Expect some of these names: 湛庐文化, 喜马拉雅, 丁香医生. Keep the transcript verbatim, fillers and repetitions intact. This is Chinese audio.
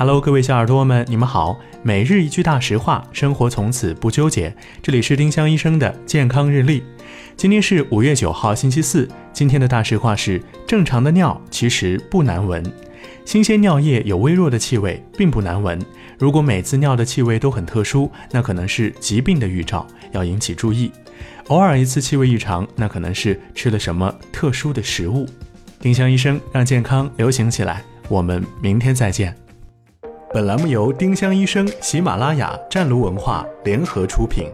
Hello， 各位小耳朵们，你们好。每日一句大实话，生活从此不纠结。这里是丁香医生的健康日历。今天是五月九号，星期四。今天的大实话是：正常的尿其实不难闻。新鲜尿液有微弱的气味，并不难闻。如果每次尿的气味都很特殊，那可能是疾病的预兆，要引起注意。偶尔一次气味异常，那可能是吃了什么特殊的食物。丁香医生让健康流行起来，我们明天再见。本栏目由丁香医生、喜马拉雅、湛庐文化联合出品。